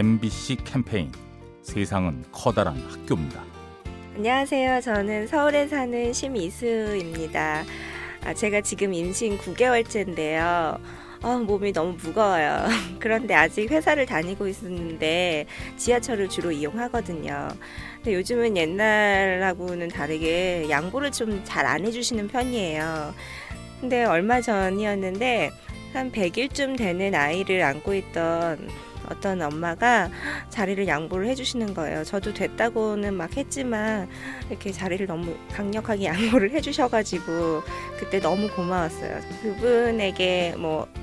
MBC 캠페인 세상은 커다란 학교입니다. 안녕하세요. 저는 서울에 사는 심이수입니다. 제가 지금 임신 9개월째인데요. 몸이 너무 무거워요. 그런데 아직 회사를 다니고 있었는데 지하철을 주로 이용하거든요. 근데 요즘은 옛날하고는 다르게 양보를 좀 잘 안 해주시는 편이에요. 근데 얼마 전이었는데 한 100일쯤 되는 아이를 안고 있던 어떤 엄마가 자리를 양보를 해주시는 거예요. 저도 됐다고는 막 했지만 이렇게 자리를 너무 강력하게 양보를 해주셔가지고 그때 너무 고마웠어요. 그분에게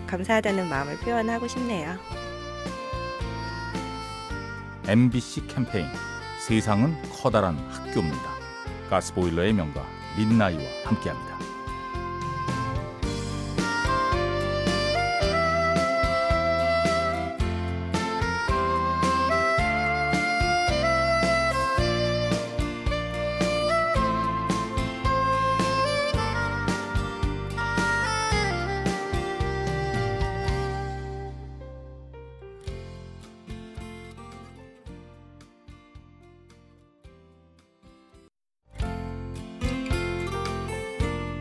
감사하다는 마음을 표현하고 싶네요. MBC 캠페인 세상은 커다란 학교입니다. 가스보일러의 명가 민나이와 함께합니다.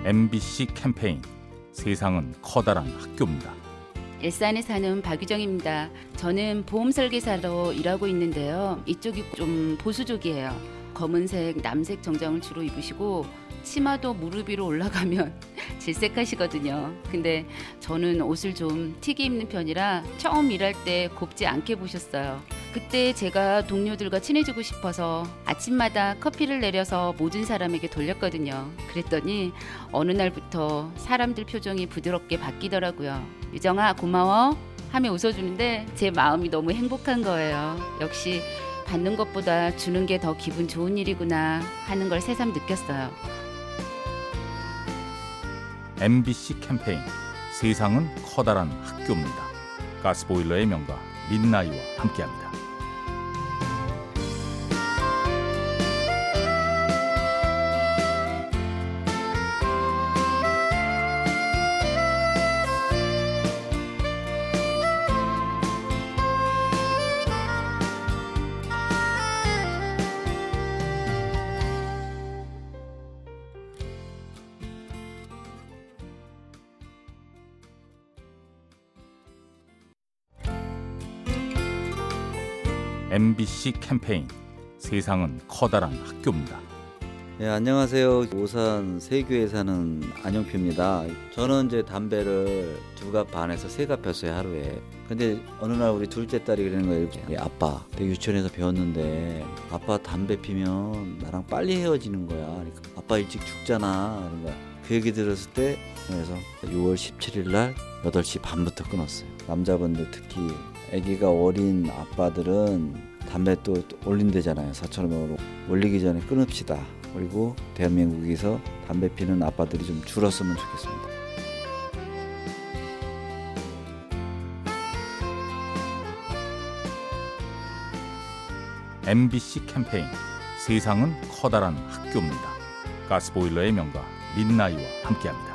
MBC 캠페인 세상은 커다란 학교입니다. 일산에 사는 박유정입니다. 저는 보험 설계사로 일하고 있는데요. 이쪽이 좀 보수적이에요. 검은색, 남색 정장을 주로 입으시고 치마도 무릎 위로 올라가면 질색하시거든요. 근데 저는 옷을 좀 튀게 입는 편이라 처음 일할 때 곱지 않게 보셨어요. 그때 제가 동료들과 친해지고 싶어서 아침마다 커피를 내려서 모든 사람에게 돌렸거든요. 그랬더니 어느 날부터 사람들 표정이 부드럽게 바뀌더라고요. 유정아 고마워 하며 웃어주는데 제 마음이 너무 행복한 거예요. 역시 받는 것보다 주는 게 더 기분 좋은 일이구나 하는 걸 새삼 느꼈어요. MBC 캠페인 세상은 커다란 학교입니다. 가스보일러의 명가 민나이와 함께합니다. MBC 캠페인 세상은 커다란 학교입니다. 네, 안녕하세요. 오산 세교에 사는 안영표입니다. 저는 이제 담배를 2갑 반에서 3갑 폈어요 하루에. 근데 어느 날 우리 둘째 딸이 그러는 거예요. 아빠, 내가 유치원에서 배웠는데 아빠 담배 피면 나랑 빨리 헤어지는 거야. 그러니까 아빠 일찍 죽잖아. 그런 거야. 그 얘기 들었을 때 그래서 6월 17일 날 8시 반부터 끊었어요. 남자분들 특히. 아기가 어린 아빠들은 담배 또 올린대잖아요. 4,500원으로 올리기 전에 끊읍시다. 그리고 대한민국에서 담배 피는 아빠들이 좀 줄었으면 좋겠습니다. MBC 캠페인 세상은 커다란 학교입니다. 가스보일러의 명가 민나이와 함께합니다.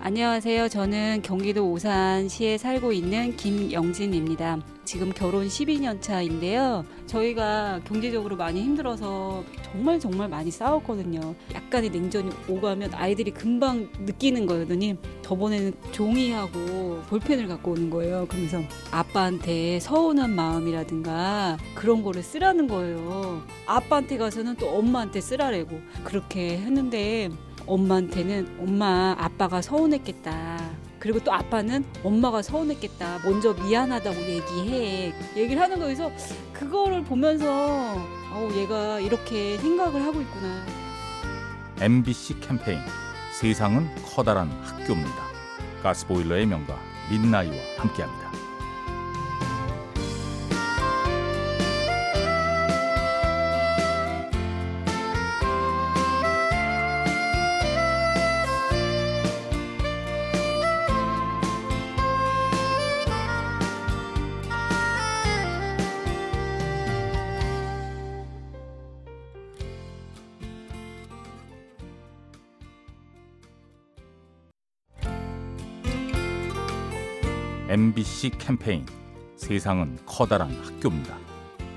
안녕하세요. 저는 경기도 오산시에 살고 있는 김영진입니다. 지금 결혼 12년 차인데요. 저희가 경제적으로 많이 힘들어서 정말 많이 싸웠거든요. 약간의 냉전이 오가면 아이들이 금방 느끼는 거더니 저번에는 종이하고 볼펜을 갖고 오는 거예요. 그러면서 아빠한테 서운한 마음이라든가 그런 거를 쓰라는 거예요. 아빠한테 가서는 또 엄마한테 쓰라래고 그렇게 했는데 엄마한테는 엄마 아빠가 서운했겠다. 그리고 또 아빠는 엄마가 서운했겠다. 먼저 미안하다고 얘기해. 얘기를 하는 거에서 그거를 보면서 얘가 이렇게 생각을 하고 있구나. MBC 캠페인 세상은 커다란 학교입니다. 가스보일러의 명가 민나이와 함께합니다. MBC 캠페인 세상은 커다란 학교입니다.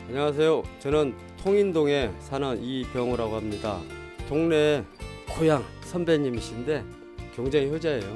안녕하세요. 저는 통인동에 사는 이병호라고 합니다. 동네 고향 선배님이신데 굉장히 효자예요.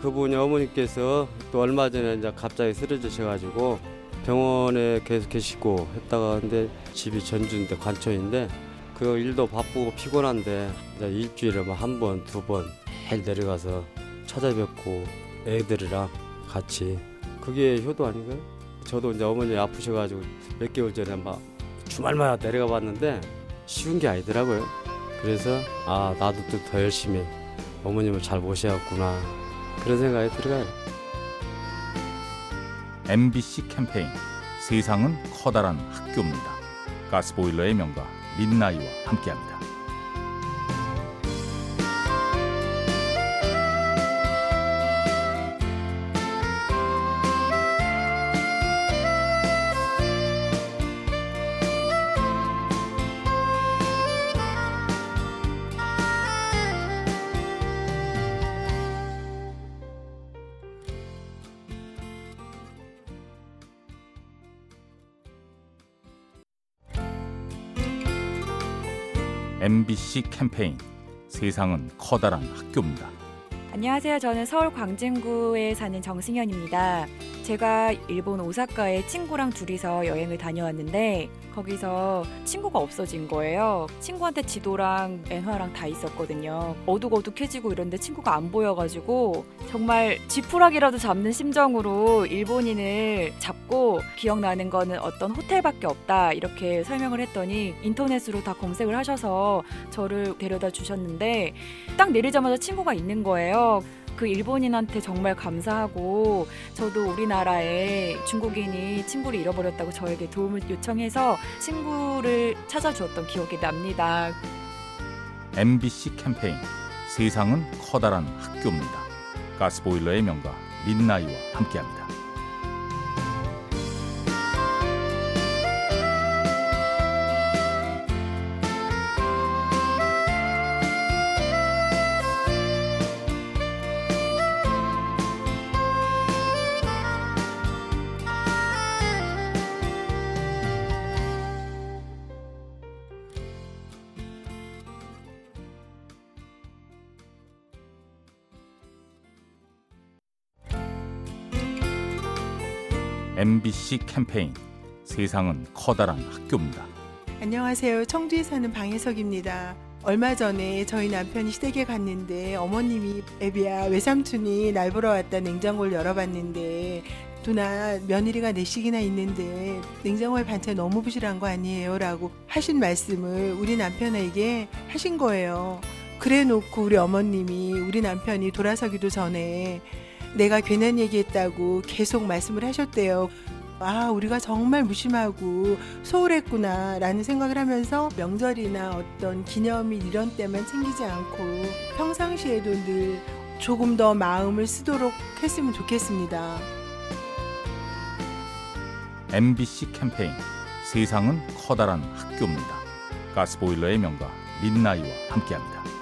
그분이 어머니께서 또 얼마 전에 이제 갑자기 쓰러지셔가지고 병원에 계속 계시고 했다가 근데 집이 전주인데 관촌인데 그 일도 바쁘고 피곤한데 이제 일주일에 뭐 한 번, 두 번 내려가서 찾아뵙고 애들이랑 같이 그게 효도 아닌가요? 저도 이제 어머니 아프셔가지고 몇 개월 전에 막 주말마다 내려가 봤는데 쉬운 게 아니더라고요. 그래서 아 나도 또 더 열심히 어머님을 잘 모셔왔구나 그런 생각이 들어가요. MBC 캠페인 세상은 커다란 학교입니다. 가스보일러의 명가 민나이와 함께합니다. MBC 캠페인 세상은 커다란 학교입니다. 안녕하세요. 저는 서울 광진구에 사는 정승현입니다. 제가 일본 오사카에 친구랑 둘이서 여행을 다녀왔는데 거기서 친구가 없어진 거예요. 친구한테 지도랑 엔화랑 다 있었거든요. 어둑어둑해지고 이런데 친구가 안 보여가지고 정말 지푸라기라도 잡는 심정으로 일본인을 잡고 기억나는 거는 어떤 호텔밖에 없다 이렇게 설명을 했더니 인터넷으로 다 검색을 하셔서 저를 데려다 주셨는데 딱 내리자마자 친구가 있는 거예요. 그 일본인한테 정말 감사하고 저도 우리나라에 중국인이 친구를 잃어버렸다고 저에게 도움을 요청해서 친구를 찾아주었던 기억이 납니다. MBC 캠페인 세상은 커다란 학교입니다. 가스보일러의 명가 민나이와 함께합니다. MBC 캠페인 세상은 커다란 학교입니다. 안녕하세요. 청주에 사는 방혜석입니다. 얼마 전에 저희 남편이 시댁에 갔는데 어머님이 애비야 외삼촌이 날 보러 왔다 냉장고를 열어봤는데 누나 며느리가 4식이나 있는데 냉장고에 반찬 너무 부실한 거 아니에요? 라고 하신 말씀을 우리 남편에게 하신 거예요. 그래 놓고 우리 어머님이 우리 남편이 돌아서기도 전에 내가 괜한 얘기했다고 계속 말씀을 하셨대요. 아, 우리가 정말 무심하고 소홀했구나 라는 생각을 하면서 명절이나 어떤 기념일 이런 때만 챙기지 않고 평상시에도 늘 조금 더 마음을 쓰도록 했으면 좋겠습니다. MBC 캠페인 세상은 커다란 학교입니다. 가스보일러의 명가 민나이와 함께합니다.